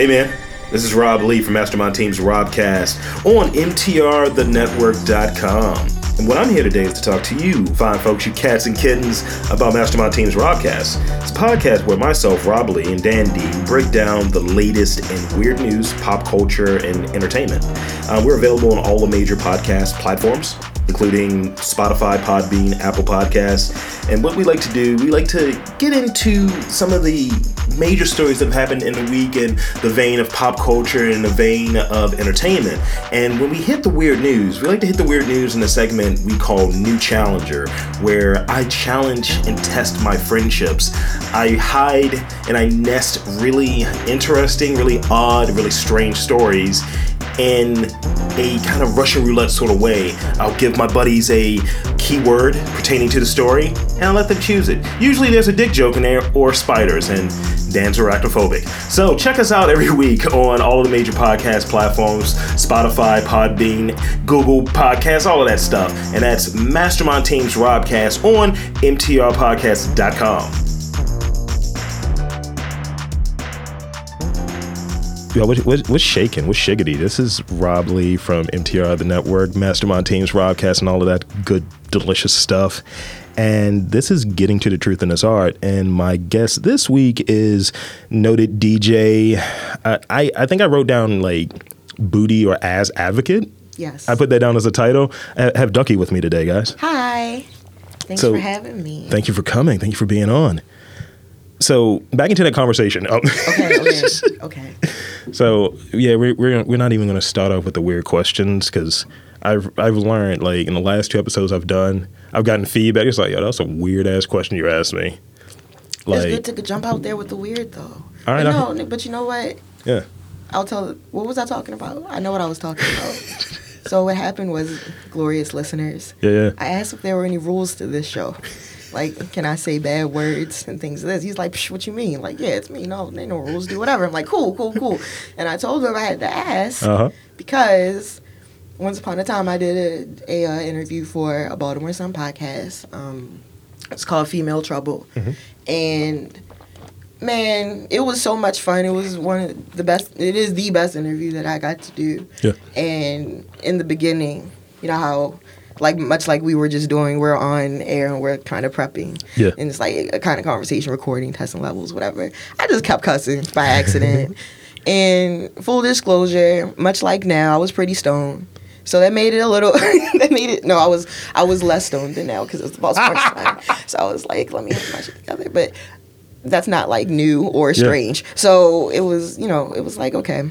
Hey man, this is Rob Lee from Mastermind Team's Robcast on mtrthenetwork.com. And what I'm here today is to talk to you, fine folks, you cats and kittens, about Mastermind Team's Robcast. It's a podcast where myself, Rob Lee, and Dan Dean break down the latest in weird news, pop culture, and entertainment. We're available on all the major podcast platforms, including Spotify, Podbean, Apple Podcasts. And what we like to do, we like to get into some of the major stories that have happened in the week in the vein of pop culture and the vein of entertainment. And when we hit the weird news, we like to hit the weird news in a segment we call New Challenger, where I challenge and test my friendships. I hide and I nest really interesting, really odd, really strange stories in a kind of Russian roulette sort of way. I'll give my buddies a keyword pertaining to the story, and I'll let them choose it. Usually there's a dick joke in there or spiders, and Dan's arachnophobic. So check us out every week on all of the major podcast platforms, Spotify, Podbean, Google Podcasts, all of that stuff. And that's Mastermind Team's Robcast on mtrpodcast.com. Yo, what's shaking? What's shiggity? This is Rob Lee from MTR, the network, Mastermind Team's Robcast, and all of that good, delicious stuff. And this is Getting to the Truth in This Art. And my guest this week is noted DJ. I think I wrote down like booty or ass advocate. Yes. I put that down as a title. I have Ducky with me today, guys. Hi. Thanks for having me. Thank you for coming. Thank you for being on. So back into that conversation. Okay. So yeah, we're not even going to start off with the weird questions, because I've learned, like, in the last two episodes I've done, I've gotten feedback. It's like, yo, that's a weird ass question you asked me. Like, it's good to jump out there with the weird though. All right. No, but you know what? Yeah. What was I talking about? I know what I was talking about. So what happened was, glorious listeners. Yeah. I asked if there were any rules to this show. Like, can I say bad words and things like this? He's like, psh, what you mean? Like, yeah, it's me. No, there ain't no rules. Do whatever. I'm like, cool. And I told him I had to ask because once upon a time I did a interview for a Baltimore Sun podcast. It's called Female Trouble. Mm-hmm. And, man, it was so much fun. It was one of the best. It is the best interview that I got to do. Yeah. And in the beginning, you know how, like, much like we were just doing, we're on air and we're kind of prepping. Yeah. And it's like a kind of conversation, recording, testing levels, whatever. I just kept cussing by accident. And full disclosure, much like now, I was pretty stoned. So that made it a little, I was less stoned than now because it was the boss punchline. So I was like, let me get my shit together. But that's not like new or strange. Yeah. So it was, it was like, okay.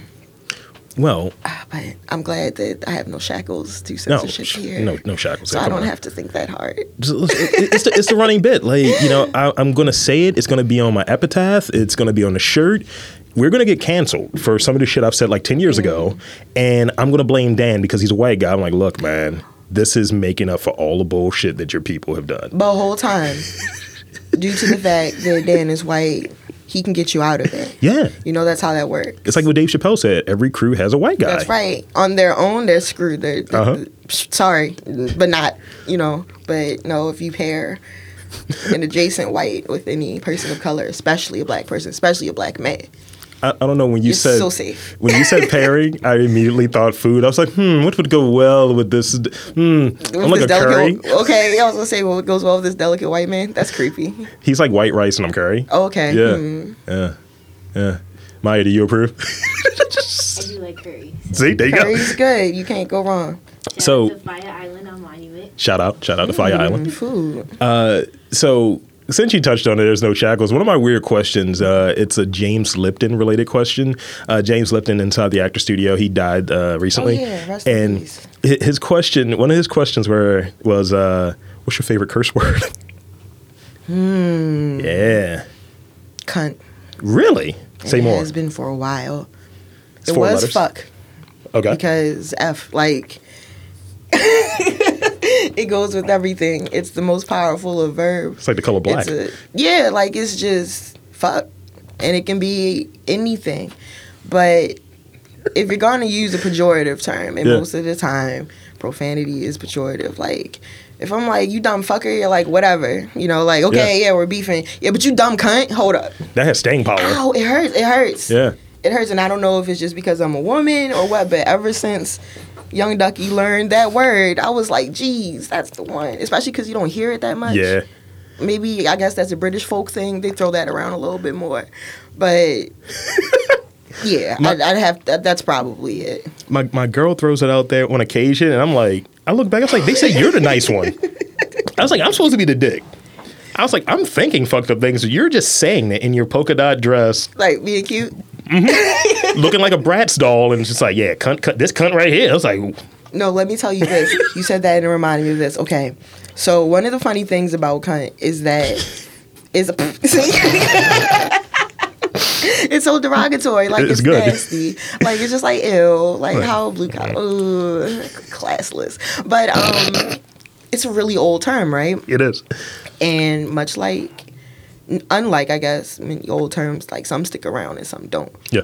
Well, but I'm glad that I have no shackles to censorship here. No shackles. So I don't have to think that hard. It's the running bit. Like, I'm going to say it. It's going to be on my epitaph. It's going to be on the shirt. We're going to get canceled for some of the shit I've said like 10 years ago. And I'm going to blame Dan because he's a white guy. I'm like, look, man, this is making up for all the bullshit that your people have done. The whole time. Due to the fact that Dan is white, he can get you out of it. Yeah. That's how that works. It's like what Dave Chappelle said. Every crew has a white guy. That's right. On their own, they're screwed. Sorry, but not, But, no, if you pair an adjacent white with any person of color, especially a black person, especially a black man. I don't know, when you said so safe. When you said pairing, I immediately thought food. I was like, what would go well with this? I'm like a curry. Okay, I was gonna say, what goes well with this delicate white man? That's creepy. He's like white rice and I'm curry. Oh, okay. Yeah. Mm. Yeah. Maya, do you approve? I do like curry. So. See, there you go. Curry's good. You can't go wrong. So the Fire Island on Monument. Shout out to Fire Island. Food. So. Since you touched on it, there's no shackles. One of my weird questions, it's a James Lipton related question. James Lipton, Inside the Actor's Studio, he died recently. Oh, yeah, rest in peace. And his question, one of his questions was, what's your favorite curse word? Yeah. Cunt. Really? And say more. It has been for a while. It was letters. Fuck. Okay. Because F, like... It goes with everything. It's the most powerful of verbs. It's like the color black. It's just fuck. And it can be anything. But if you're going to use a pejorative term, and most of the time, profanity is pejorative. Like, if I'm like, you dumb fucker, you're like, whatever. Like, okay, we're beefing. Yeah, but you dumb cunt, hold up. That has staying power. Ow, it hurts. Yeah. it hurts, and I don't know if it's just because I'm a woman or what, but ever since Young Ducky learned that word, I was like, geez, that's the one, especially because you don't hear it that much. Yeah. Maybe, I guess that's a British folk thing. They throw that around a little bit more. But, yeah, I'd have that's probably it. My girl throws it out there on occasion, and I'm like, I look back, I was like, they say you're the nice one. I was like, I'm supposed to be the dick. I was like, I'm thinking fucked up things. You're just saying that in your polka dot dress. Like, being cute? Mm-hmm. Looking like a Bratz doll, and it's just like, yeah, cunt, this cunt right here. I was like... No, let me tell you this. You said that and it reminded me of this. Okay. So one of the funny things about cunt is that it's so derogatory. Like, it's good. Nasty. Like, it's just like, ew. Like, how blue collar. Classless. But it's a really old term, right? It is. And much like, unlike, I guess, many old terms, like, some stick around and some don't. Yeah.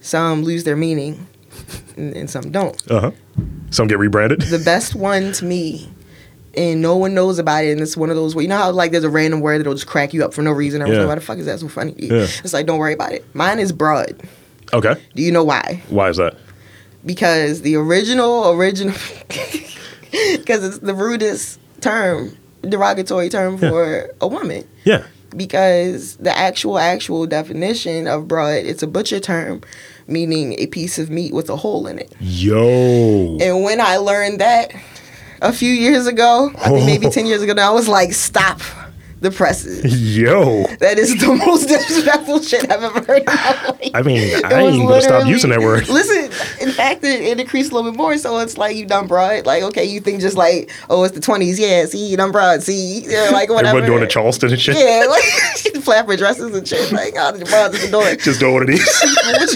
Some lose their meaning. And some don't. Uh-huh. Some get rebranded. The best one to me, and no one knows about it, and it's one of those where, you know how, like, there's a random word that'll just crack you up for no reason. I was like, why the fuck is that so funny? Yeah. It's like, don't worry about it. Mine is broad. Okay. Do you know why? Why is that? Because the original, because it's the rudest term, derogatory term for a woman. Yeah. Because the actual definition of broad, it's a butcher term, meaning a piece of meat with a hole in it. Yo. And when I learned that a few years ago, I think maybe 10 years ago now, I was like, stop the presses. Yo. That is the most disrespectful shit I've ever heard in my life. I mean, I ain't going to stop using that word. Listen, in fact, it increased a little bit more, so it's like, you done broad. Like, okay, you think just like, oh, it's the 20s. Yeah, see, you done broad. See, yeah, like whatever. Everyone doing a Charleston and shit. Yeah, like flapper dresses and shit. Like, oh, the broads at the door. Just doing what it is.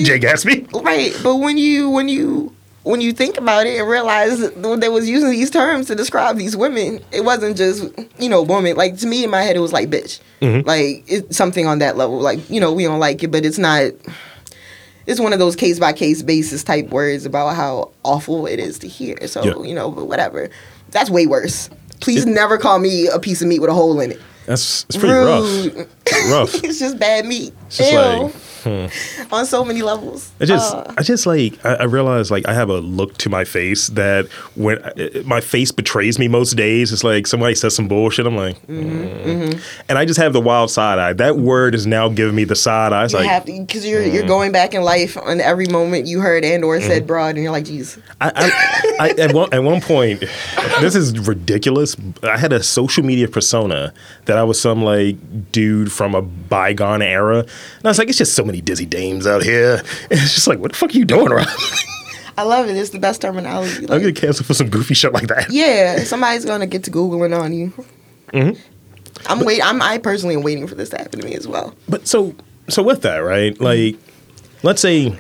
Jay Gatsby. Right, but when you think about it and realize that they was using these terms to describe these women, it wasn't just, you know, woman. Like, to me, in my head, it was like, bitch. Mm-hmm. Like, it's something on that level. Like, you know, we don't like it, but it's not... It's one of those case-by-case basis type words about how awful it is to hear. So, you know, but whatever. That's way worse. Please never call me a piece of meat with a hole in it. It's pretty rude. Rough. It's just bad meat. It's just like... On so many levels. I realize, like, I have a look to my face that when my face betrays me most days. It's like somebody says some bullshit. I'm like, and I just have the wild side eye. That word is now giving me the side eye. It's because you're going back in life on every moment you heard and or said broad, and you're like, geez. At one point, this is ridiculous. I had a social media persona that I was some like dude from a bygone era, and I was like, it's just so many dizzy dames out here, and it's just like, what the fuck are you doing, Rob? I love it. It's the best terminology. Like, I'm gonna cancel for some goofy shit like that. Yeah, somebody's gonna get to Googling on you. Mm-hmm. I personally am waiting for this to happen to me as well. But so with that, right? Like, let's say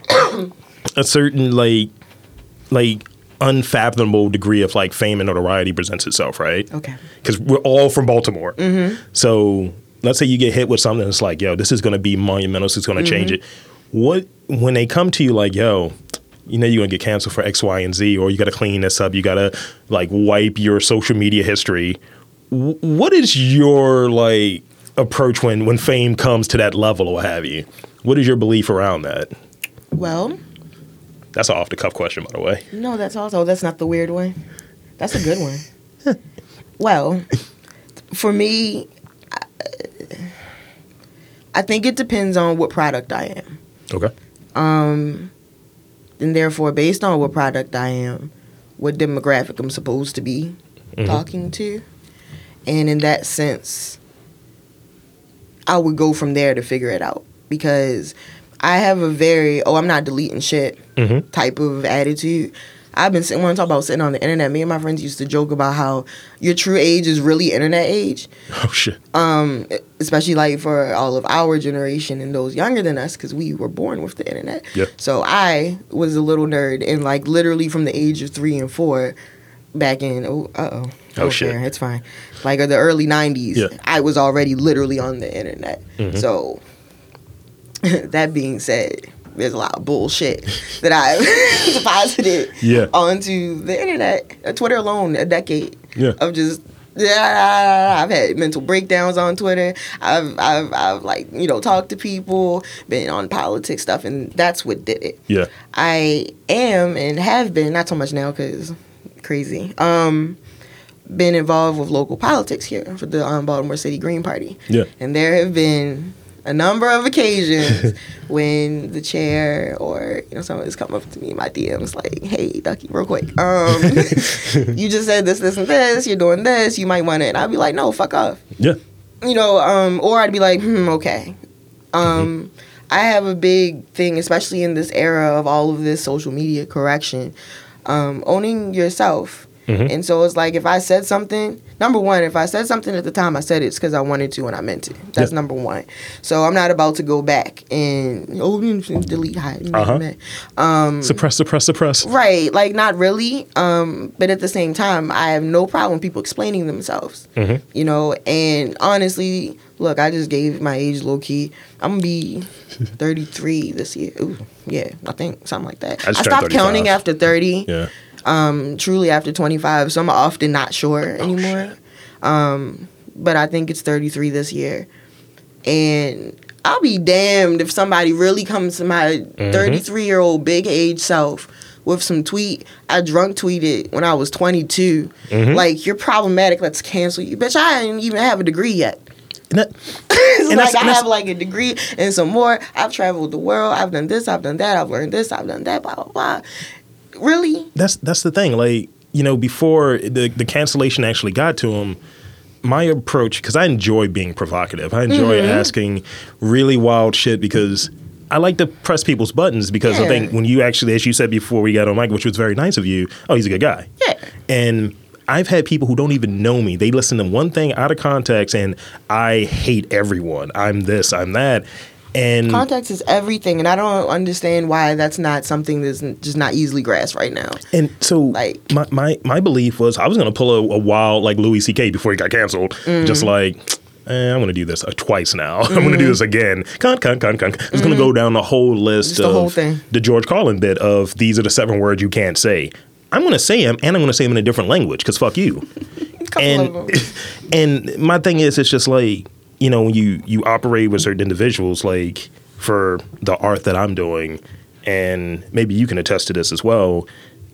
a certain like unfathomable degree of like fame and notoriety presents itself, right? Okay. Because we're all from Baltimore, so. Let's say you get hit with something that's like, yo, this is going to be monumental. This is going to change it. What when they come to you like, yo, you know you're going to get canceled for X, Y, and Z, or you got to clean this up. You got to, like, wipe your social media history. What is your, like, approach when fame comes to that level or what have you? What is your belief around that? Well. That's an off-the-cuff question, by the way. No, that's not the weird one. That's a good one. Well, for me... I think it depends on what product I am. Okay. And therefore, based on what product I am, what demographic I'm supposed to be talking to. And in that sense, I would go from there to figure it out. Because I have a very, I'm not deleting shit type of attitude. I've been sitting, when I talk about sitting on the internet, me and my friends used to joke about how your true age is really internet age. Oh, shit. Especially like for all of our generation and those younger than us, because we were born with the internet. Yep. So I was a little nerd, and like literally from the age of 3 and 4 back in, oh, shit. There, it's fine. Like in the early 90s, I was already literally on the internet. So that being said... There's a lot of bullshit that I've deposited onto the internet. Twitter alone, a decade of just I've had mental breakdowns on Twitter. I've like, you know, talked to people, been on politics stuff, and that's what did it. Yeah. I am and have been, not so much now because crazy, been involved with local politics here for the Baltimore City Green Party. Yeah. And there have been a number of occasions when the chair or, you know, someone's come up to me in my DMs like, hey, Ducky, real quick, you just said this, this, and this, you're doing this, you might want it. And I'd be like, no, fuck off. Yeah. You know, or I'd be like, okay. Mm-hmm. I have a big thing, especially in this era of all of this social media correction, owning yourself. Mm-hmm. And so it's like, if I said something, number one, if I said something at the time I said it's because I wanted to and I meant it. That's number one. So I'm not about to go back and delete, hide, suppress. Right, like not really. But at the same time, I have no problem with people explaining themselves. Mm-hmm. You know, and honestly, look, I just gave my age low key. I'm gonna be 33 this year. Ooh, yeah, I think something like that. I stopped counting after 30. Yeah. Truly after 25, so I'm often not sure anymore. But I think it's 33 this year. And I'll be damned if somebody really comes to my 33-year-old big age self with some tweet. I drunk tweeted when I was 22. Mm-hmm. Like, you're problematic, let's cancel you. Bitch, I didn't even have a degree yet. I have like a degree and some more. I've traveled the world. I've done this, I've done that. I've learned this, I've done that, blah, blah, blah. Really? That's the thing. Like, you know, before the cancellation actually got to him, my approach, because I enjoy being provocative. I enjoy asking really wild shit because I like to press people's buttons because I think when you actually, as you said before we got on mic, which was very nice of you, oh, he's a good guy. Yeah. And I've had people who don't even know me. They listen to one thing out of context and I hate everyone. I'm this, I'm that. And context is everything, and I don't understand why that's not something that's just not easily grasped right now. And so like, my belief was I was going to pull a wild like Louis C.K. before he got canceled, just like, I'm going to do this twice now. I'm going to do this again. I was going to go down the whole list of the George Carlin bit of these are the 7 words you can't say. I'm going to say them, and I'm going to say them in a different language because fuck you. And my thing is, it's just like, you know, when you operate with certain individuals, like for the art that I'm doing, and maybe you can attest to this as well,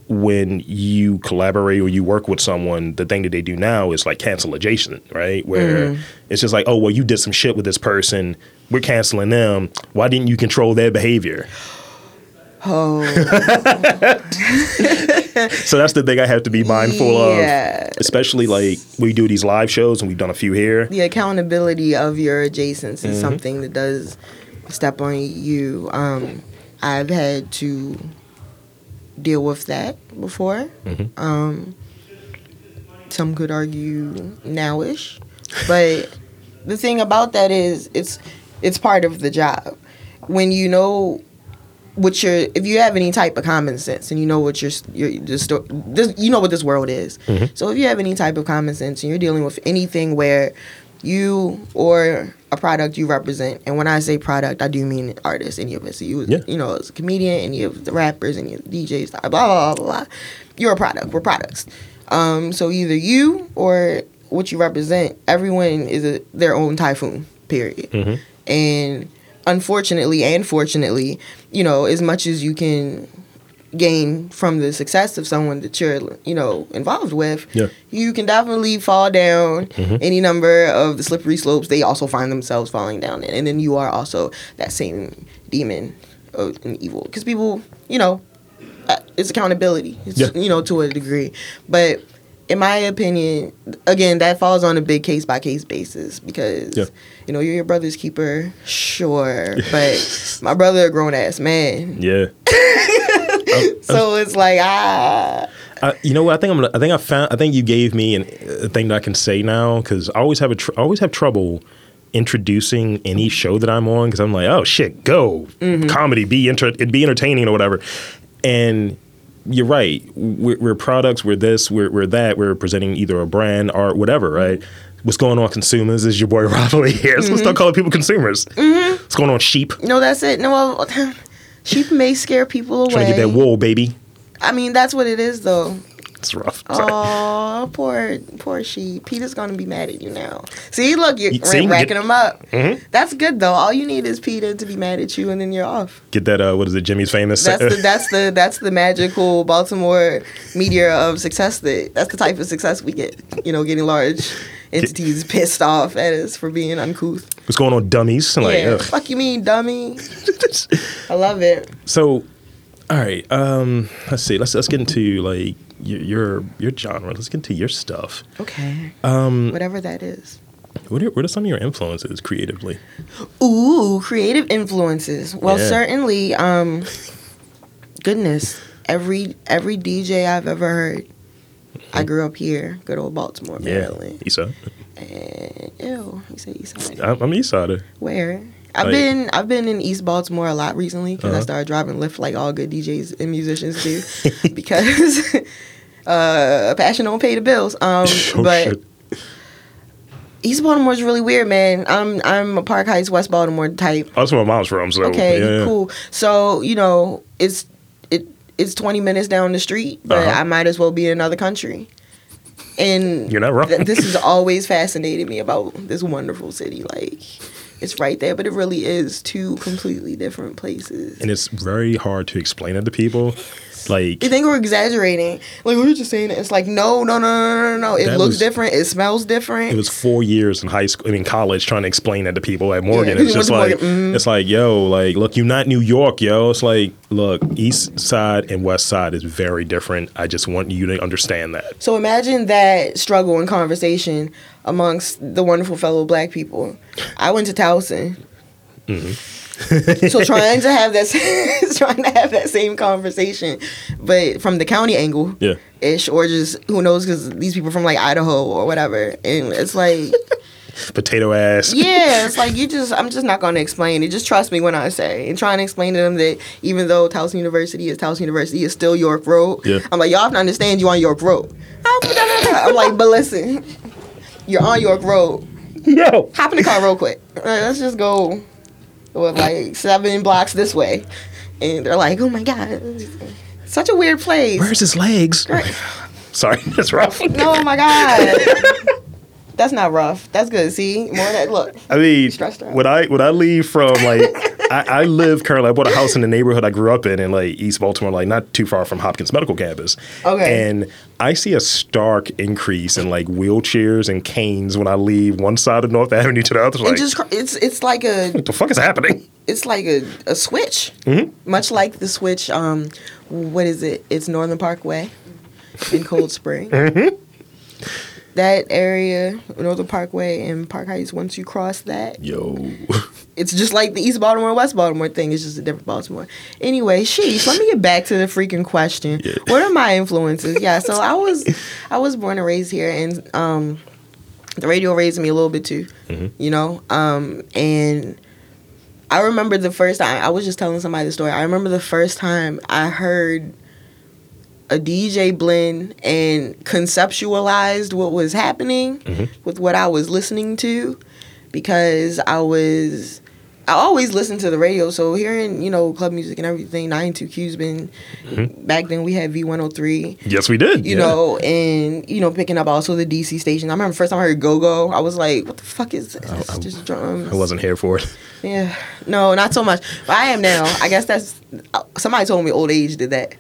when you collaborate or you work with someone, the thing that they do now is like cancel adjacent, right? Where it's just like, oh, well, you did some shit with this person. We're canceling them. Why didn't you control their behavior? Oh. So that's the thing I have to be mindful of, especially like we do these live shows and we've done a few here. The accountability of your adjacents is something that does step on you. I've had to deal with that before. Some could argue now-ish. But the thing about that is it's part of the job. When you know if you have any type of common sense and you know what you know what this world is. So if you have any type of common sense and you're dealing with anything where you or a product you represent, and when I say product, I do mean artists, any of us. You know, as a comedian, any of the rappers, any of the DJs, blah, blah, blah, blah. You're a product. We're products. So either you or what you represent, everyone is their own typhoon, period. And unfortunately and fortunately, you know, as much as you can gain from the success of someone that you're, you know, involved with, you can definitely fall down any number of the slippery slopes they also find themselves falling down in. And then you are also that same demon of an evil. Because people, you know, it's accountability, you know, to a degree. But in my opinion, again, that falls on a big case-by-case basis because, you know, you're your brother's keeper, sure, but my brother a grown-ass man. Yeah. So it's like, you know what? I think you gave me a thing that I can say now because I always have trouble introducing any show that I'm on because I'm like, oh, shit, go. Comedy, it'd be entertaining or whatever. And you're right. We're products. We're this. We're that. We're presenting either a brand, art, whatever, right? What's going on, consumers? This is your boy Rob Lee here. So let's start calling people consumers. What's going on, sheep? No, that's it. No, sheep may scare people away. Trying to get that wool, baby. I mean, that's what it is, though. It's rough. Oh, poor sheep. Peter's going to be mad at you now. See, look, you're racking him up. Mm-hmm. That's good, though. All you need is Peter to be mad at you, and then you're off. Get that, what is it, Jimmy's Famous? That's the magical Baltimore meteor of success. That's the type of success we get, getting large entities pissed off at us for being uncouth. What's going on, dummies? Fuck you mean, dummy? I love it. So, all right, let's see. Let's get into, your genre. Let's get into your stuff. Okay. Whatever that is. What are some of your influences creatively? Ooh, creative influences. Well, certainly, goodness, every DJ I've ever heard. Mm-hmm. I grew up here, good old Baltimore, Maryland. Eastside. And you say Eastside. I'm Eastsider. Where? I've been in East Baltimore a lot recently because I started driving Lyft like all good DJs and musicians do because passion don't pay the bills. East Baltimore's really weird, man. I'm a Park Heights, West Baltimore type. That's where my mom's from. So okay, cool. So it's 20 minutes down the street, but I might as well be in another country. And you're not wrong. This has always fascinated me about this wonderful city, It's right there, but it really is two completely different places. And it's very hard to explain it to people. You think we're exaggerating. We're just saying it. It's no. It looks different. It smells different. It was 4 years in college trying to explain that to people at Morgan. Yeah, it's just Morgan. It's look, you're not New York, yo. It's look, East Side and West Side is very different. I just want you to understand that. So imagine that struggle and conversation amongst the wonderful fellow black people. I went to Towson. Mm-hmm. So trying to have that same conversation, but from the county angle, ish, or just who knows, because these people are from Idaho or whatever, and it's potato ass. Yeah, it's I'm just not gonna explain it. Just trust me when I say, and trying to explain to them that even though Towson University is still York Road. Yeah. I'm y'all have to understand you on York Road. I'm but listen, you're on York Road. No, hop in the car real quick. Let's just go. Or 7 blocks this way, and they're oh my god, such a weird place. Where's his legs? Right. Sorry, that's rough. No, my god, that's not rough. That's good. See more of that. Look, I mean, when I leave from I live currently. I bought a house in the neighborhood I grew up in East Baltimore, not too far from Hopkins Medical Campus. Okay. And I see a stark increase in wheelchairs and canes when I leave one side of North Avenue to the other. It's like a what the fuck is happening? It's like a switch, mm-hmm. Much like the switch. What is it? It's Northern Parkway in Cold Spring. Mm-hmm. That area, Northern Parkway and Park Heights. Once you cross that, it's just like the East Baltimore and West Baltimore thing. It's just a different Baltimore. Anyway, let me get back to the freaking question. Yeah. What are my influences? Yeah, so I was born and raised here, and the radio raised me a little bit too, mm-hmm. And I remember the first time, I was just telling somebody the story, I remember the first time I heard a DJ blend and conceptualized what was happening mm-hmm. with what I was listening to, because I always listened to the radio, so hearing, club music and everything, 92Q's been, mm-hmm. back then we had V103. Yes, we did. And picking up also the DC station. I remember the first time I heard Go-Go, I was what the fuck is this? It's just drums. I wasn't here for it. Yeah. No, not so much. But I am now. I guess that's, somebody told me old age did that.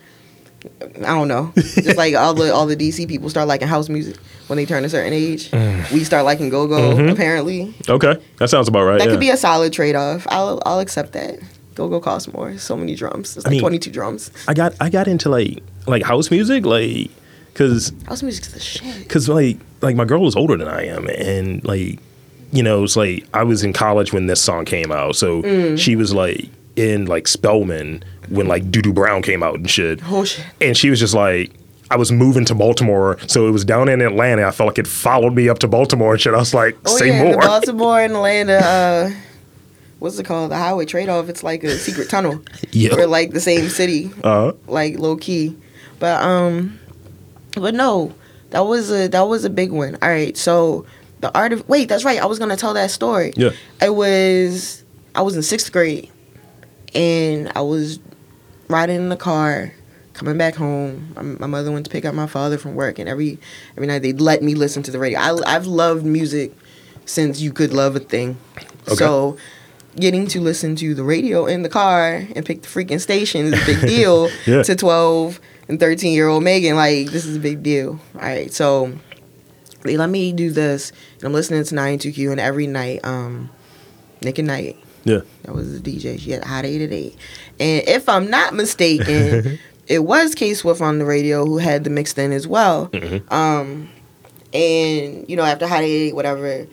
I don't know. Just all the DC people start liking house music when they turn a certain age. We start liking go-go, mm-hmm. apparently. Okay. That sounds about right. That could be a solid trade-off. I'll accept that. Go-go costs more. So many drums. It's 22 drums. I got into house music, cause house music's the shit. Cause my girl is older than I am, and I was in college when this song came out, so she was in Spelman when Doo-Doo Brown came out and shit. Oh shit. And she was just I was moving to Baltimore, so it was down in Atlanta. I felt it followed me up to Baltimore and shit. I was more. The Baltimore and Atlanta, what's it called? The highway trade-off. It's like a secret tunnel. Yeah. We're the same city. Low key. But no, that was a big one. All right, so the art of that's right. I was gonna tell that story. Yeah. I was in 6th grade, and I was riding in the car coming back home, my mother went to pick up my father from work, and every night they'd let me listen to the radio. I've loved music since you could love a thing. Okay. So getting to listen to the radio in the car and pick the freaking station is a big deal yeah. to 12 and 13-year-old Megan. Like, this is a big deal. All right, so they let me do this, and I'm listening to 92Q, and every night, Nick and Knight. Yeah. That was the DJ. She had Hot 8 at 8. And if I'm not mistaken, it was K-Swift on the radio who had the mixed in as well. Mm-hmm. And, you know, after Hot 8 at 8, whatever,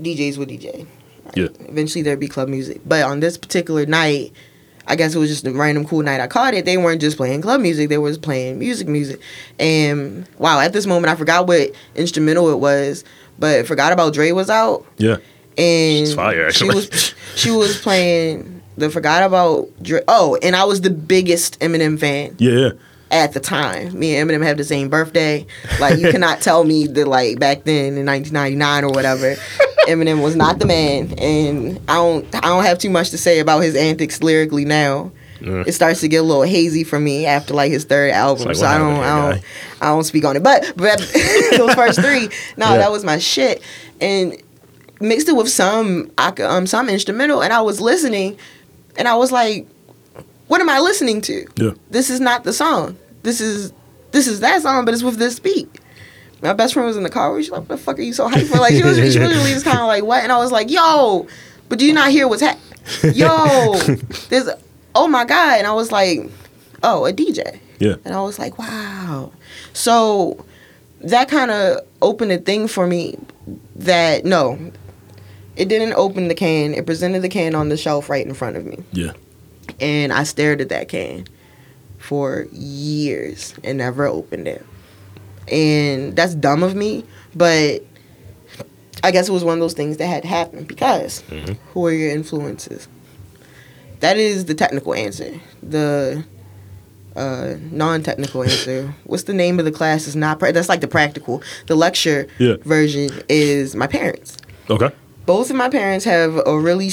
DJs would DJ. Right? Yeah. Eventually there'd be club music. But on this particular night, I guess it was just a random cool night I caught it. They weren't just playing club music. They were just playing music. And, wow, at this moment, I forgot what instrumental it was, but Forgot About Dre was out. Yeah. And fire, she was playing the Forgot About Dre. Oh, and I was the biggest Eminem fan. Yeah. At the time. Me and Eminem have the same birthday. Like, you cannot tell me that, like, back then in 1999 or whatever, Eminem was not the man. And I don't have too much to say about his antics lyrically now. It starts to get a little hazy for me after, like, his third album. Like, so I don't speak on it. But those first three, that was my shit. And mixed it with some instrumental, and I was listening, and I was like, "What am I listening to? Yeah. This is not the song. This is that song, but it's with this beat." My best friend was in the car. She's like, "What the fuck are you so hyped for?" Like, she was just kind of like, "What?" And I was like, "Yo, but do you not hear what's happening? Yo, there's oh my god!" And I was like, "Oh, a DJ." Yeah. And I was like, "Wow." So that kind of opened a thing for me. That no. It didn't open the can. It presented the can on the shelf right in front of me. Yeah. And I stared at that can for years and never opened it. And that's dumb of me, but I guess it was one of those things that had happened because who are your influences? That is the technical answer. The non-technical answer. What's the name of the class? Is not that's like the practical. The lecture version is my parents. Okay. Both of my parents have a really,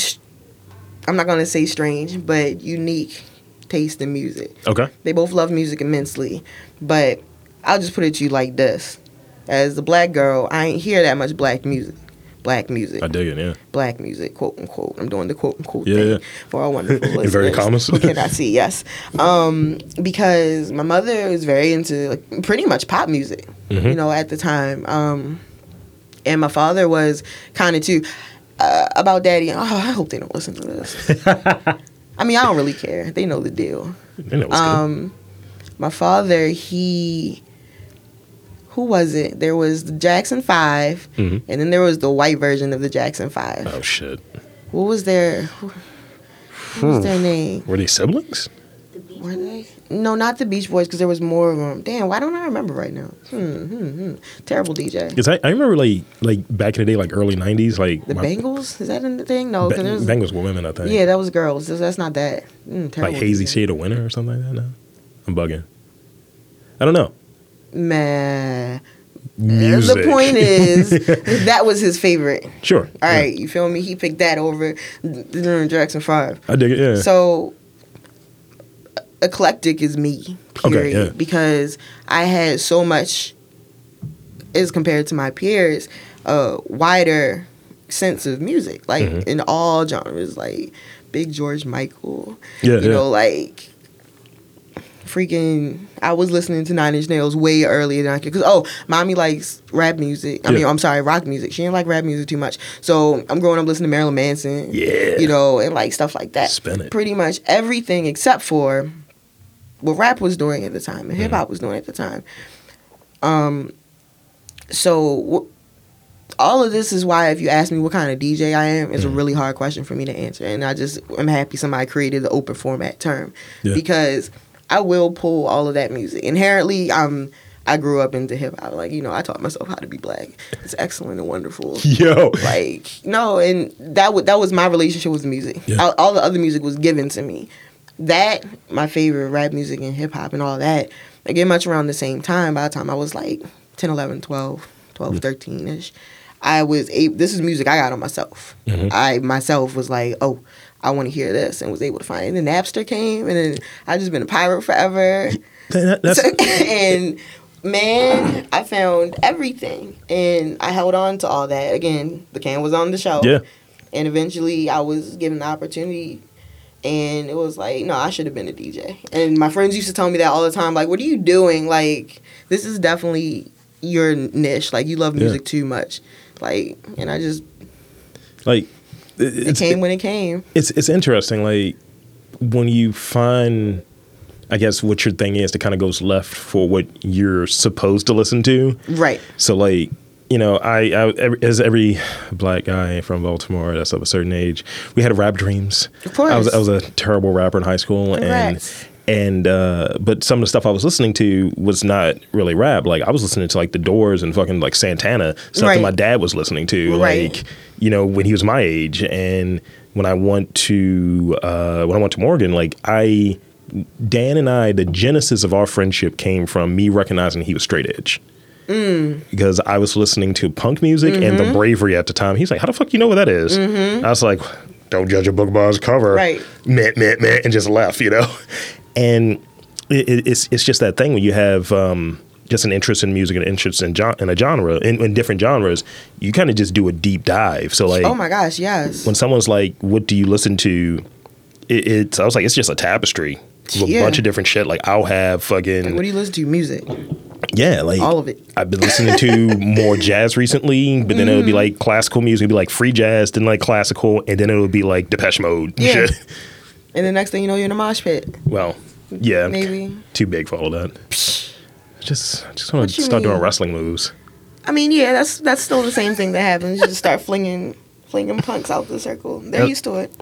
I'm not going to say strange, but unique taste in music. Okay. They both love music immensely. But I'll just put it to you like this. As a black girl, I ain't hear that much black music. Black music. I dig it, yeah. Black music, quote, unquote. I'm doing the quote, unquote thing for our wonderful listeners. Very commas. Who cannot see, yes. Because my mother was very into pretty much pop music, you know, at the time. And my father was kind of too about daddy. Oh, I hope they don't listen to this. I mean, I don't really care. They know the deal. They know what's good. My father, who was it? There was the Jackson 5, and then there was the white version of the Jackson 5. Oh, shit. What was their, what was their name? Were they siblings? Were they? No, not the Beach Boys, because there was more of them. Damn, why don't I remember right now? Terrible DJ. Because I remember, like back in the day, like early 90s. Like the Bangles? Is that in the thing? No. Bangles were women, I think. Yeah, that was girls. That's not that. Terrible like Hazy DJ. Shade of Winter or something like that? No. I'm bugging. I don't know. Meh. Music. The point is, that was his favorite. Sure. All right, you feel me? He picked that over Jackson 5. I dig it, yeah. So eclectic is me, period, because I had so much, as compared to my peers, a wider sense of music, like in all genres, like big George Michael, you know, like freaking, I was listening to Nine Inch Nails way earlier than I could, because, mommy likes rap music, rock music, she didn't like rap music too much, so I'm growing up listening to Marilyn Manson, you know, and like stuff like that, pretty much everything except for what rap was doing at the time and hip hop was doing at the time. So all of this is why, if you ask me what kind of DJ I am, it's a really hard question for me to answer. And I just am happy somebody created the open format term because I will pull all of that music. Inherently, I grew up into hip hop. Like, you know, I taught myself how to be black. It's excellent and wonderful. Yo, like no, and that was my relationship with music. Yeah. All the other music was given to me. That, my favorite, rap music and hip-hop and all that, again, much around the same time, by the time I was like 10, 11, 12, 13-ish, I was able, this is music I got on myself. I myself was like, oh, I want to hear this, and was able to find it. And then Napster came, and then I've just been a pirate forever. And man, I found everything, and I held on to all that. Again, the can was on the shelf. Yeah. And eventually I was given the opportunity, and it was like, no, I should have been a DJ. And my friends used to tell me that all the time, like, what are you doing? Like, this is definitely your niche. Like, you love music too much. Like, and I just... Like... It came when it came. It's interesting, like, when you find... I guess what your thing is, that kind of goes left for what you're supposed to listen to. Right. So, like, you know, as every black guy from Baltimore that's of a certain age, we had rap dreams. Of course. I was a terrible rapper in high school. Congrats. And but some of the stuff I was listening to was not really rap. Like, I was listening to, like, The Doors and fucking, like, Santana, stuff that my dad was listening to, like, you know, when he was my age. And when I went to Morgan, like, Dan and I, the genesis of our friendship came from me recognizing he was straight edge. Mm. Because I was listening to punk music and The Bravery at the time. He's like, how the fuck you know what that is? Mm-hmm. I was like, don't judge a book by its cover. Right. Meh, and just left, you know? And it's just that thing when you have just an interest in music and interest in a genre, in different genres, you kind of just do a deep dive. So, like, oh my gosh, yes. When someone's like, what do you listen to? I was like, it's just a tapestry. A bunch of different shit. Like, I'll have fucking... Like, what do you listen to? Music. Yeah, like... All of it. I've been listening to more jazz recently, but then it would be, like, classical music. It would be, like, free jazz, then, like, classical, and then it would be, like, Depeche Mode and shit. And the next thing you know, you're in a mosh pit. Well, yeah. Maybe. Too big for all that. I just want to start doing wrestling moves. I mean, yeah, that's still the same thing that happens. You just start flinging punks out the circle. They're used to it.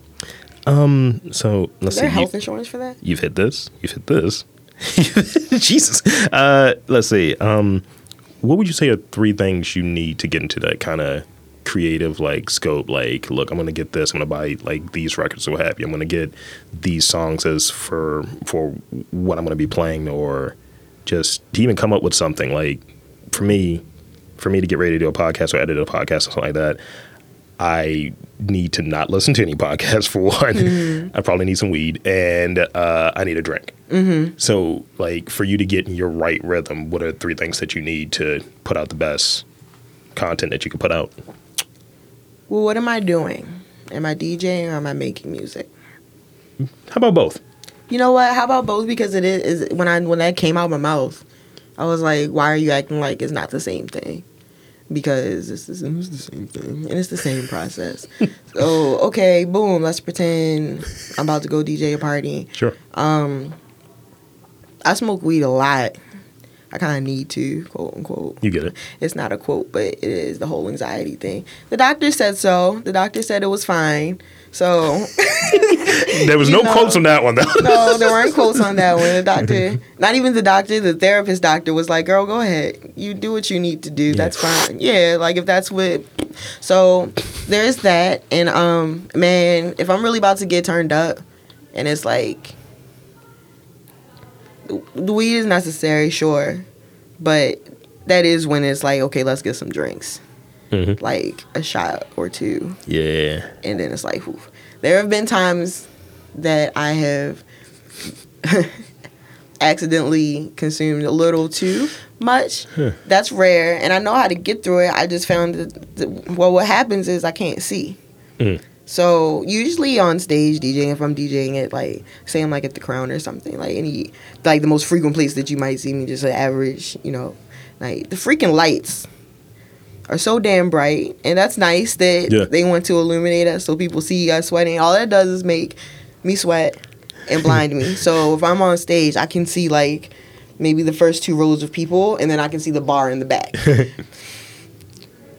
So let's see. Is there health insurance for that? You've hit this. Jesus. Let's see. What would you say are three things you need to get into that kind of creative, like, scope? Like, look, I'm gonna get this. I'm gonna buy, like, these records. So happy. I'm gonna get these songs as for what I'm gonna be playing, or just to even come up with something. Like, for me to get ready to do a podcast or edit a podcast or something like that, I need to not listen to any podcasts, for one. Mm-hmm. I probably need some weed, and I need a drink. Mm-hmm. So, like, for you to get in your right rhythm, what are three things that you need to put out the best content that you can put out? Well, what am I doing? Am I DJing or am I making music? How about both? You know what? How about both? Because it is when that came out of my mouth, I was like, why are you acting like it's not the same thing? Because it's the same thing, and it's the same process. So, okay, boom, let's pretend I'm about to go DJ a party. Sure. I smoke weed a lot. I kind of need to, quote, unquote. You get it. It's not a quote, but it is the whole anxiety thing. The doctor said so. The doctor said it was fine. So. There was no quotes on that one, though. No, there weren't quotes on that one. The doctor, not even the doctor, the therapist doctor was like, girl, go ahead. You do what you need to do. Yeah. That's fine. Yeah, like, if that's what. So there's that. And, man, if I'm really about to get turned up, and it's like, the weed is necessary, sure. But that is when it's like, okay, let's get some drinks. Mm-hmm. Like, a shot or two. Yeah. And then it's like, oof. There have been times that I have accidentally consumed a little too much. Huh. That's rare, and I know how to get through it. I just found that what happens is I can't see. Mm. So usually on stage DJing, if I'm DJing at, like, say I'm, like, at the Crown or something, like any, like, the most frequent place that you might see me, just an average, you know, night. The freaking lights are so damn bright, and that's nice that they want to illuminate us so people see us sweating. All that does is make me sweat and blind me. So if I'm on stage, I can see, like, maybe the first two rows of people, and then I can see the bar in the back.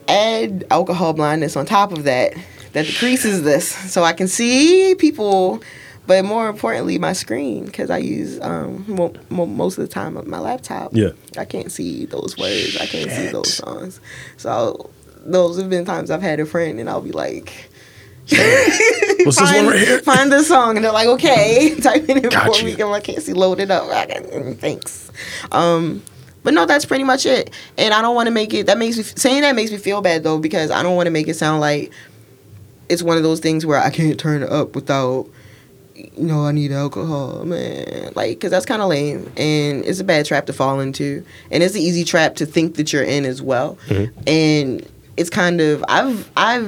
Add alcohol blindness on top of that decreases this, so I can see people, but more importantly, my screen, because I use most of the time my laptop. Yeah. I can't see those words. I can't see those songs. So those have been times I've had a friend, and I'll be like, what's this one right here? Find the song. And they're like, okay, type in it for me. I'm like, I can't see, load it up. Thanks. But no, that's pretty much it. And I don't want to make it, saying that makes me feel bad, though, because I don't want to make it sound like it's one of those things where I can't turn it up without you know, I need alcohol, man. Like, because that's kind of lame. And it's a bad trap to fall into. And it's an easy trap to think that you're in as well. Mm-hmm. And it's kind of, I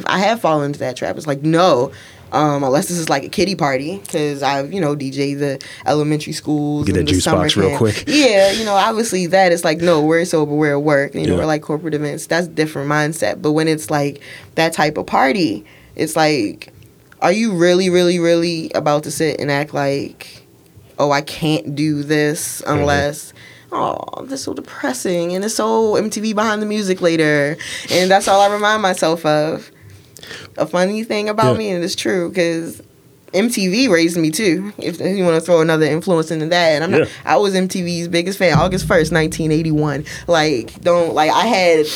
have fallen into that trap. It's like, no, unless this is like a kiddie party, because I've, you know, DJ the elementary schools. Get a juice box camp. Real quick. Yeah, you know, obviously that it's like, no, we're sober, we're at work. You know, we're like corporate events. That's a different mindset. But when it's like that type of party, it's like, are you really, really, really about to sit and act like, oh, I can't do this unless, oh, this is so depressing, and it's so MTV Behind the Music later. And that's all I remind myself of. A funny thing about me, and it's true, because MTV raised me too. If you want to throw another influence into that, and I was MTV's biggest fan. August 1st, 1981. I had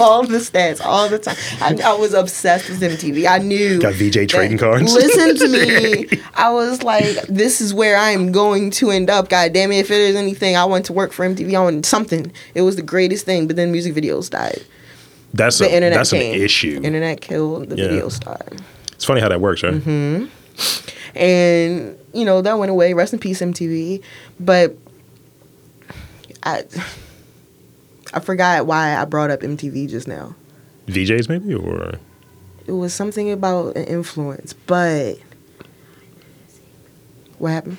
all the stats all the time. I was obsessed with MTV. I knew. Got VJ trading cards. Listen to me. I was like, this is where I am going to end up. God damn it! If it is anything, I want to work for MTV. I want something. It was the greatest thing. But then music videos died. That's an issue. Internet killed the video star. It's funny how that works, right? Mm-hmm. And, you know, that went away. Rest in peace, MTV. But I forgot why I brought up MTV just now. VJs maybe? Or? It was something about an influence. But what happened?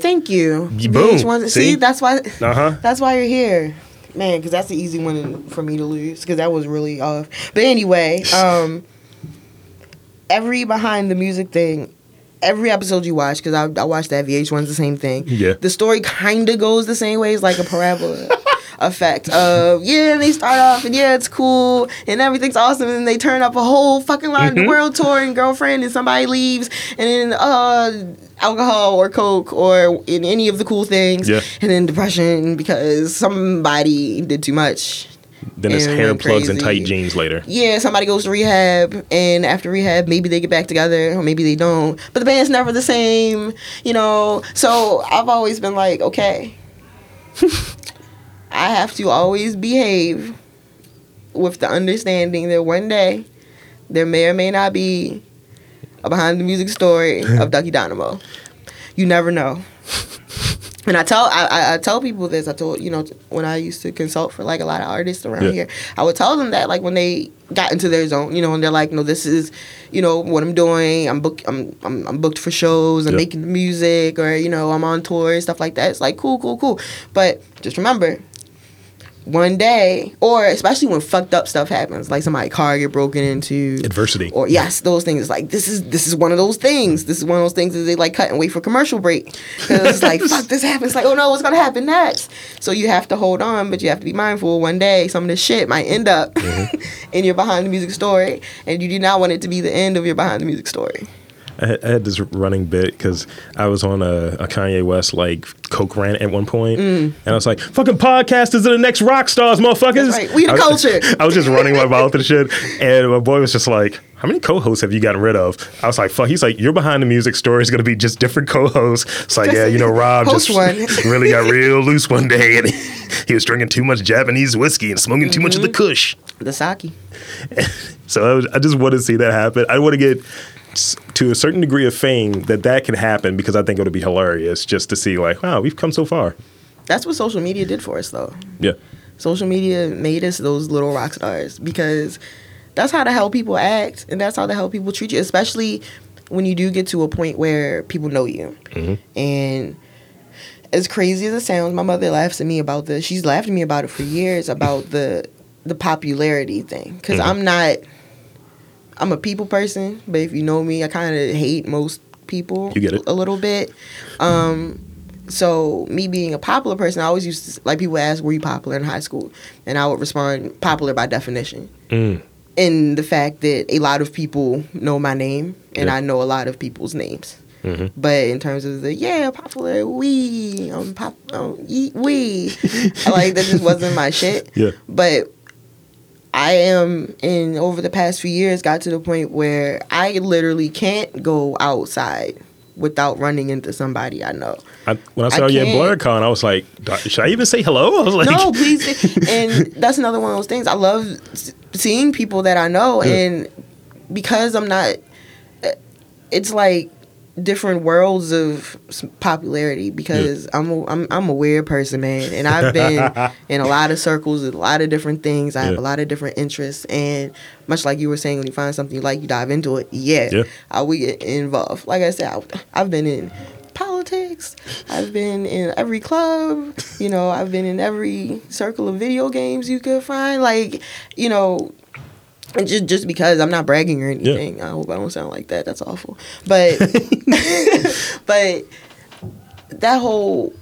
Thank you. Boom. See, that's why. That's why you're here. Man, because that's the easy one for me to lose, because that was really off. But anyway, every Behind the Music thing, every episode you watch, because I watched that, VH1's the same thing. Yeah. The story kind of goes the same way. It's like a parabola effect of, they start off, and it's cool, and everything's awesome, and then they turn up a whole fucking line of the world tour and girlfriend, and somebody leaves, and then, alcohol or coke or in any of the cool things, and then depression because somebody did too much. Then it's hair plugs and tight jeans later. Yeah, somebody goes to rehab, and after rehab, maybe they get back together or maybe they don't. But the band's never the same, you know. So I've always been like, okay, I have to always behave with the understanding that one day there may or may not be a Behind the Music story of Ducky Dynamo. You never know. And I tell people this. I told, you know, when I used to consult for like a lot of artists around here, I would tell them that, like, when they got into their zone, you know, and they're like, no, this is, you know, what I'm doing. I'm booked for shows. I'm making the music, or, you know, I'm on tour and stuff like that. It's like, cool. But just remember, one day, or especially when fucked up stuff happens, like somebody's car get broken into, adversity, or those things. It's like, this is one of those things. This is one of those things that they like cut and wait for commercial break, because it's like, fuck, this happens. Like, oh no, what's gonna happen next? So you have to hold on, but you have to be mindful. One day, some of this shit might end up in your Behind the Music story, and you do not want it to be the end of your Behind the Music story. I had this running bit because I was on a Kanye West like coke rant at one point, and I was like, "Fucking podcasters are the next rock stars, motherfuckers." Right. We the culture. I was just running my mouth and shit, and my boy was just like, "How many co-hosts have you gotten rid of?" I was like, "Fuck." He's like, "Your Behind the Music story is gonna be just different co-hosts." It's like, yeah, you know, Rob just really got real loose one day, and he was drinking too much Japanese whiskey and smoking too much of the Kush, the sake. So I just want to see that happen. I want to get to a certain degree of fame that can happen, because I think it would be hilarious just to see like, wow, we've come so far. That's what social media did for us, though. Yeah. Social media made us those little rock stars, because that's how the hell people act, and that's how the hell people treat you, especially when you do get to a point where people know you. Mm-hmm. And as crazy as it sounds, my mother laughs at me about this. She's laughed at me about it for years, about the popularity thing, because I'm a people person, but if you know me, I kind of hate most people a little bit. So me being a popular person, I always used to, like, people ask, were you popular in high school? And I would respond, popular by definition. And the fact that a lot of people know my name, and I know a lot of people's names. Mm-hmm. But in terms of the, popular, like, that just wasn't my shit. Yeah. But I am, and over the past few years, got to the point where I literally can't go outside without running into somebody I know. When I saw you at BlurCon, I was like, should I even say hello? I was like, no, please. And that's another one of those things. I love seeing people that I know. And because I'm not, it's like different worlds of popularity because I'm a weird person, man, and I've been in a lot of circles, a lot of different things. I have a lot of different interests, and much like you were saying, when you find something you like, you dive into it. We get involved. Like I said, I've been in politics. I've been in every club. You know, I've been in every circle of video games you could find. Like, you know. And just because I'm not bragging or anything, I hope I don't sound like that. That's awful. But but that whole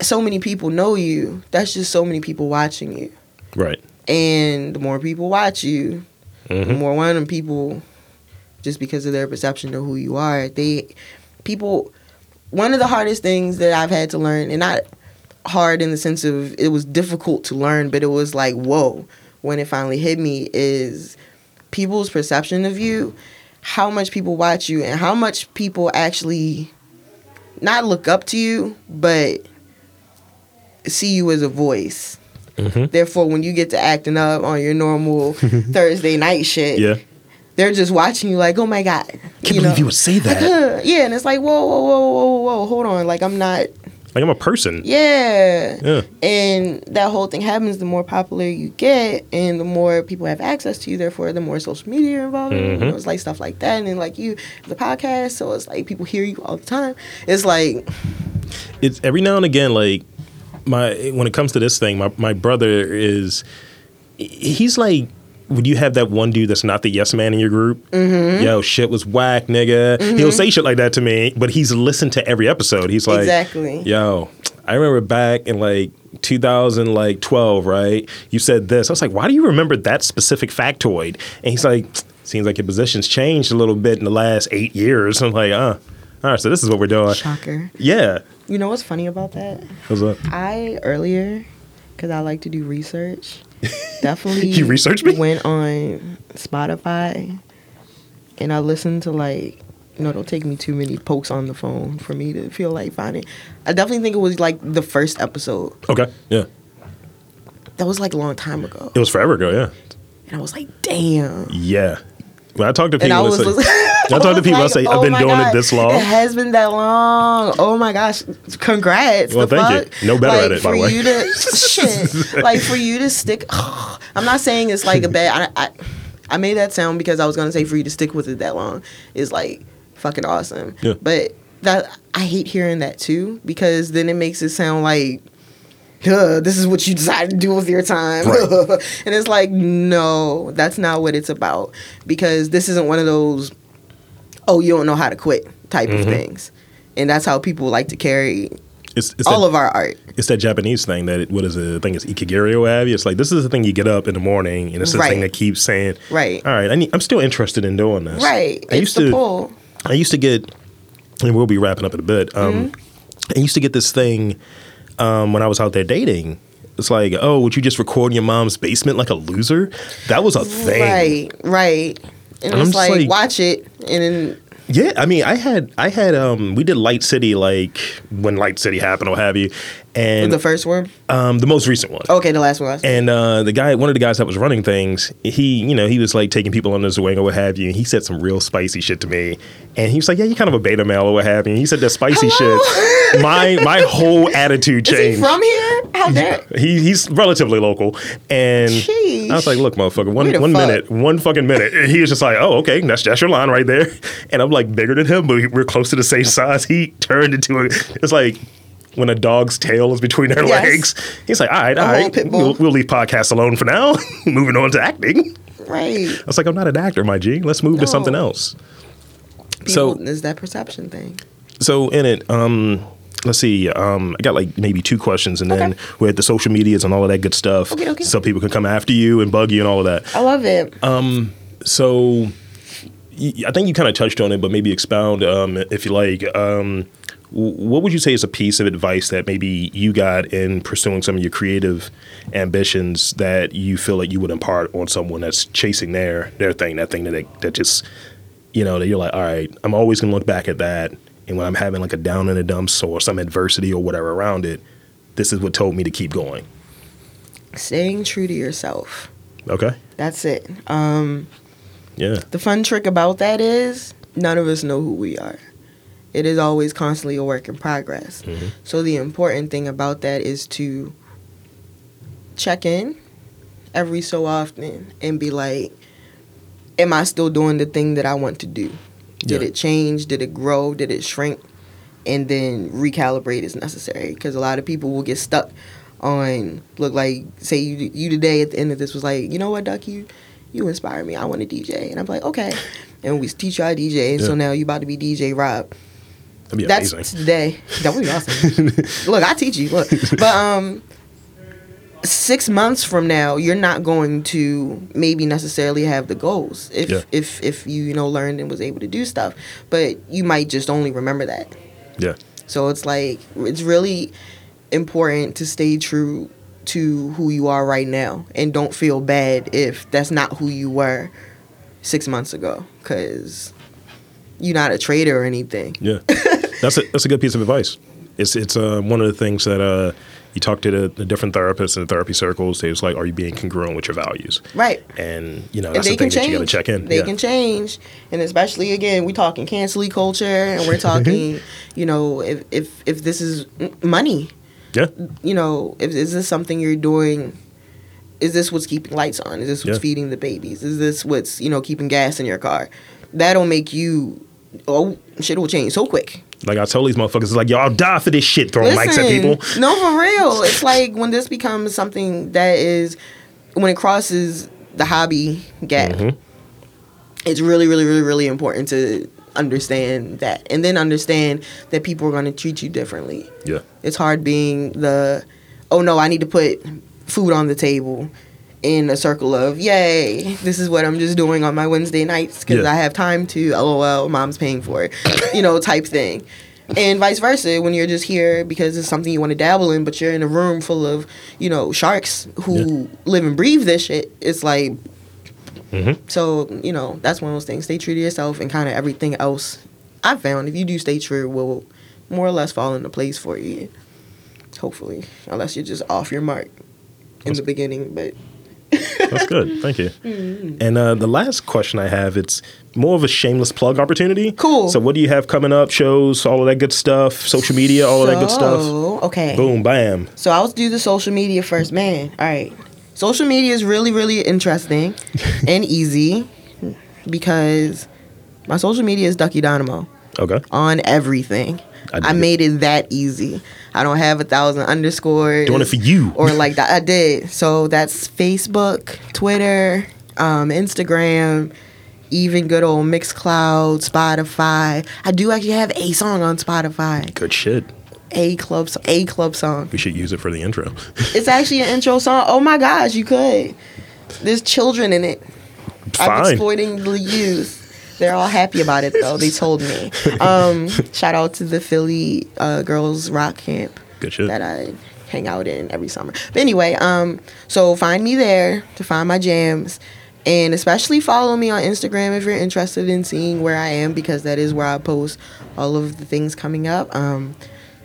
so many people know you. That's just so many people watching you. Right. And the more people watch you, the more random people, just because of their perception of who you are, one of the hardest things that I've had to learn, and not hard in the sense of it was difficult to learn, but it was like, whoa. When it finally hit me is people's perception of you, how much people watch you, and how much people actually not look up to you, but see you as a voice. Mm-hmm. Therefore, when you get to acting up on your normal Thursday night shit, they're just watching you like, oh my God. I can't believe you would say that. Like, yeah, and it's like, whoa, hold on. Like, I'm not... Like, I'm a person. Yeah. And that whole thing happens, the more popular you get and the more people have access to you, therefore, the more social media you're involved in. You know, it's like stuff like that. And then, like, the podcast, so it's like people hear you all the time. It's like... It's every now and again, like, when it comes to this thing, my brother is... He's like... Would you have that one dude that's not the yes man in your group? Mm-hmm. Yo, shit was whack, nigga. Mm-hmm. He'll say shit like that to me, but he's listened to every episode. He's like, exactly. Yo, I remember back in like 2012, right? You said this. I was like, why do you remember that specific factoid? And he's like, seems like your position's changed a little bit in the last 8 years. I'm like, all right, so this is what we're doing. Shocker. Yeah. You know what's funny about that? What's up? Earlier, because I like to do research. Definitely you researched me? Went on Spotify and I listened to don't take me too many pokes on the phone for me to feel like finding. I definitely think it was like the first episode. Okay, yeah. That was like a long time ago. It was forever ago, yeah. And I was like, damn. Yeah. When I talk to people, I say, I've been doing it this long. It has been that long. Oh, my gosh. Congrats. Well, thank you. No better at it, by the way. For you to stick. I'm not saying it's like a bad. I made that sound because I was going to say for you to stick with it that long is like fucking awesome. Yeah. But I hate hearing that, too, because then it makes it sound like, this is what you decided to do with your time. Right. And it's like, no, that's not what it's about. Because this isn't one of those, oh, you don't know how to quit type of things. And that's how people like to carry of our art. It's that Japanese thing is Ikigiri or have you? It's like, this is the thing you get up in the morning and it's the thing that keeps saying, right. All right, I'm still interested in doing this. Right, pull. I used to get, and we'll be wrapping up in a bit, I used to get this thing, when I was out there dating, it's like, oh, would you just record in your mom's basement like a loser? That was a thing. Right. And it's like, watch it. And then. Yeah, I mean, I had we did Light City, like when Light City happened or have you. And the first one? The most recent one. Okay, the last one. And one of the guys that was running things, he was like taking people on his wing or what have you. And he said some real spicy shit to me. And he was like, yeah, you're kind of a beta male or what have you. And he said that spicy shit. My whole attitude changed. Is he from here? How dare he's relatively local. And jeez. I was like, look, motherfucker, one fucking minute. And he was just like, oh, okay, that's your line right there. And I'm like bigger than him, but we're close to the same size. He turned into it's like, when a dog's tail is between their legs. He's like, all right, we'll leave podcasts alone for now. Moving on to acting. Right. I was like, I'm not an actor, my G. Let's move to something else. So there's that perception thing. So in it, let's see. I got like maybe two questions, and then we're at the social medias and all of that good stuff. Okay. So people can come after you and bug you and all of that. I love it. So I think you kind of touched on it, but maybe expound if you like. What would you say is a piece of advice that maybe you got in pursuing some of your creative ambitions that you feel like you would impart on someone that's chasing their thing, that thing that just, you know, that you're like, all right, I'm always going to look back at that. And when I'm having like a down in the dumps or some adversity or whatever around it, this is what told me to keep going. Staying true to yourself. Okay. That's it. The fun trick about that is none of us know who we are. It is always constantly a work in progress. Mm-hmm. So the important thing about that is to check in every so often and be like, am I still doing the thing that I want to do? Yeah. Did it change? Did it grow? Did it shrink? And then recalibrate as necessary, because a lot of people will get stuck on, look, like, say you today at the end of this was like, you know what, Duck, you inspire me. I want to DJ. And I'm like, okay. And we teach you how to DJ. And so now you about to be DJ Rob. That'd be That's amazing. Today. That would be awesome. Look, I teach you. Look. But 6 months from now, you're not going to maybe necessarily have the goals if you learned and was able to do stuff. But you might just only remember that. Yeah. So it's like, it's really important to stay true to who you are right now, and don't feel bad if that's not who you were 6 months ago, because you're not a traitor or anything. Yeah. That's a good piece of advice. It's one of the things that you talk to the different therapists in the therapy circles. They was like, are you being congruent with your values? Right. And that's the thing that you got to check in. They can change, and especially again, we're talking cancel culture, and we're talking if this is money. Yeah. Is this something you're doing? Is this what's keeping lights on? Is this what's feeding the babies? Is this what's, keeping gas in your car? That'll make you, shit will change so quick. Like, I told these motherfuckers, it's like, y'all die for this shit, throwing mics at people. No, for real. It's like when this becomes something that is, when it crosses the hobby gap, mm-hmm. It's really, really, really, really important to understand that, and then understand that people are going to treat you differently. Yeah. It's hard being the, oh no, I need to put food on the table in a circle of, yay, this is what I'm just doing on my Wednesday nights because I have time to, LOL, mom's paying for it, type thing. And vice versa, when you're just here because it's something you want to dabble in, but you're in a room full of, sharks who live and breathe this shit, it's like, mm-hmm. So, that's one of those things. Stay true to yourself, and kind of everything else, I've found, if you do stay true, will more or less fall into place for you, hopefully, unless you're just off your mark in the beginning. But that's good. Thank you. Mm-hmm. And the last question I have, it's more of a shameless plug opportunity. Cool. So what do you have coming up? Shows, all of that good stuff, social media, all of that good stuff. Okay. Boom, bam. So I'll do the social media first. Man, all right. Social media is really, really interesting and easy, because my social media is Ducky Dynamo. Okay. On everything. I made it that easy. I don't have 1,000 underscores. Doing it for you. Or like that. I did. So that's Facebook, Twitter, Instagram, even good old Mixcloud, Spotify. I do actually have a song on Spotify. Good shit. A club song. We should use it for the intro. It's actually an intro song. Oh my gosh, you could. There's children in it. Fine. I'm exploiting the youth. They're all happy about it though. They told me. Shout out to the Philly girls rock camp. Good shit. That I hang out in every summer. But anyway, so find me there to find my jams. And especially follow me on Instagram if you're interested in seeing where I am, because that is where I post all of the things coming up.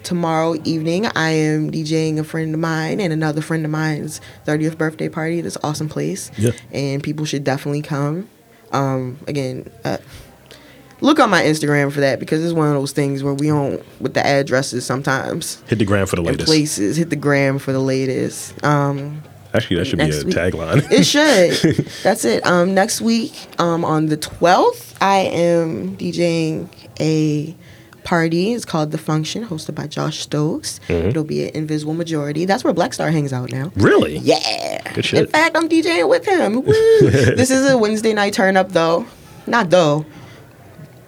Tomorrow evening, I am DJing a friend of mine and another friend of mine's 30th birthday party at this awesome place. Yeah. And people should definitely come. Again, look on my Instagram for that, because it's one of those things where we don't, with the addresses sometimes. Hit the gram for the latest. Places, hit the gram for the latest. Actually, that should be a tagline. It should. That's it. Next week, on the 12th, I am DJing a party. It's called The Function, hosted by Josh Stokes. Mm-hmm. It'll be an Invisible Majority. That's where Black Star hangs out now. Really? Yeah. Good shit. In fact, I'm DJing with him. Woo. This is a Wednesday night turn up though. Not though.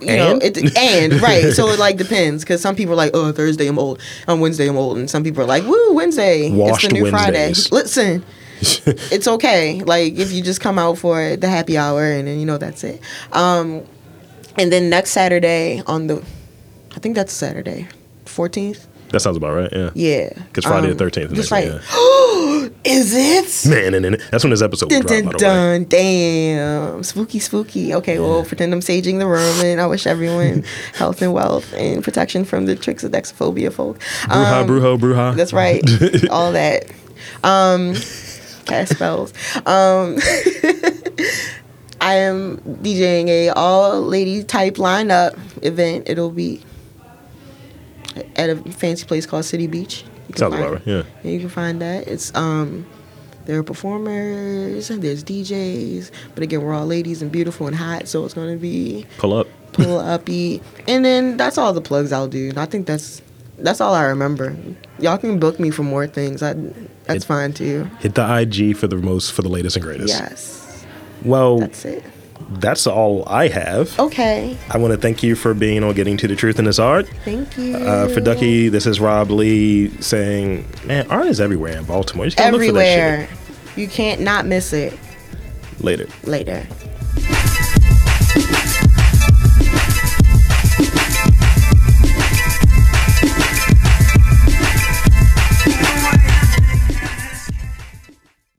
Right. So it depends, because some people are like, oh, Thursday I'm old. On Wednesday I'm old. And some people are like, woo, Wednesday. Washed, it's the new Wednesdays. Friday. Listen. It's okay. If you just come out for the happy hour, and then that's it. And then next Saturday on the, I think that's Saturday, 14th. That sounds about right, yeah. Yeah. Because Friday the 13th is next week. Oh, is it? Man, and that's when this episode will drop, by the way. Damn. Spooky. Okay, yeah. Well, pretend I'm saging the room, and I wish everyone health and wealth and protection from the tricks of Dexophobia folk. Bruja. That's right. All that. Cast spells. I am DJing a all-lady type lineup event. It'll be at a fancy place called City Beach. South Florida, yeah. And you can find that. It's there are performers, there's DJs, but again, we're all ladies and beautiful and hot, so it's going to be pull up. And then that's all the plugs I'll do. I think that's all I remember. Y'all can book me for more things. That's fine too. Hit the IG for the latest and greatest. Yes. Well, that's it. That's all I have. Okay. I want to thank you for being on Getting to the Truth in This Art. Thank you. For Ducky, this is Rob Lee saying, man, art is everywhere in Baltimore. You just gotta look for that shit. You can't not miss it. Later.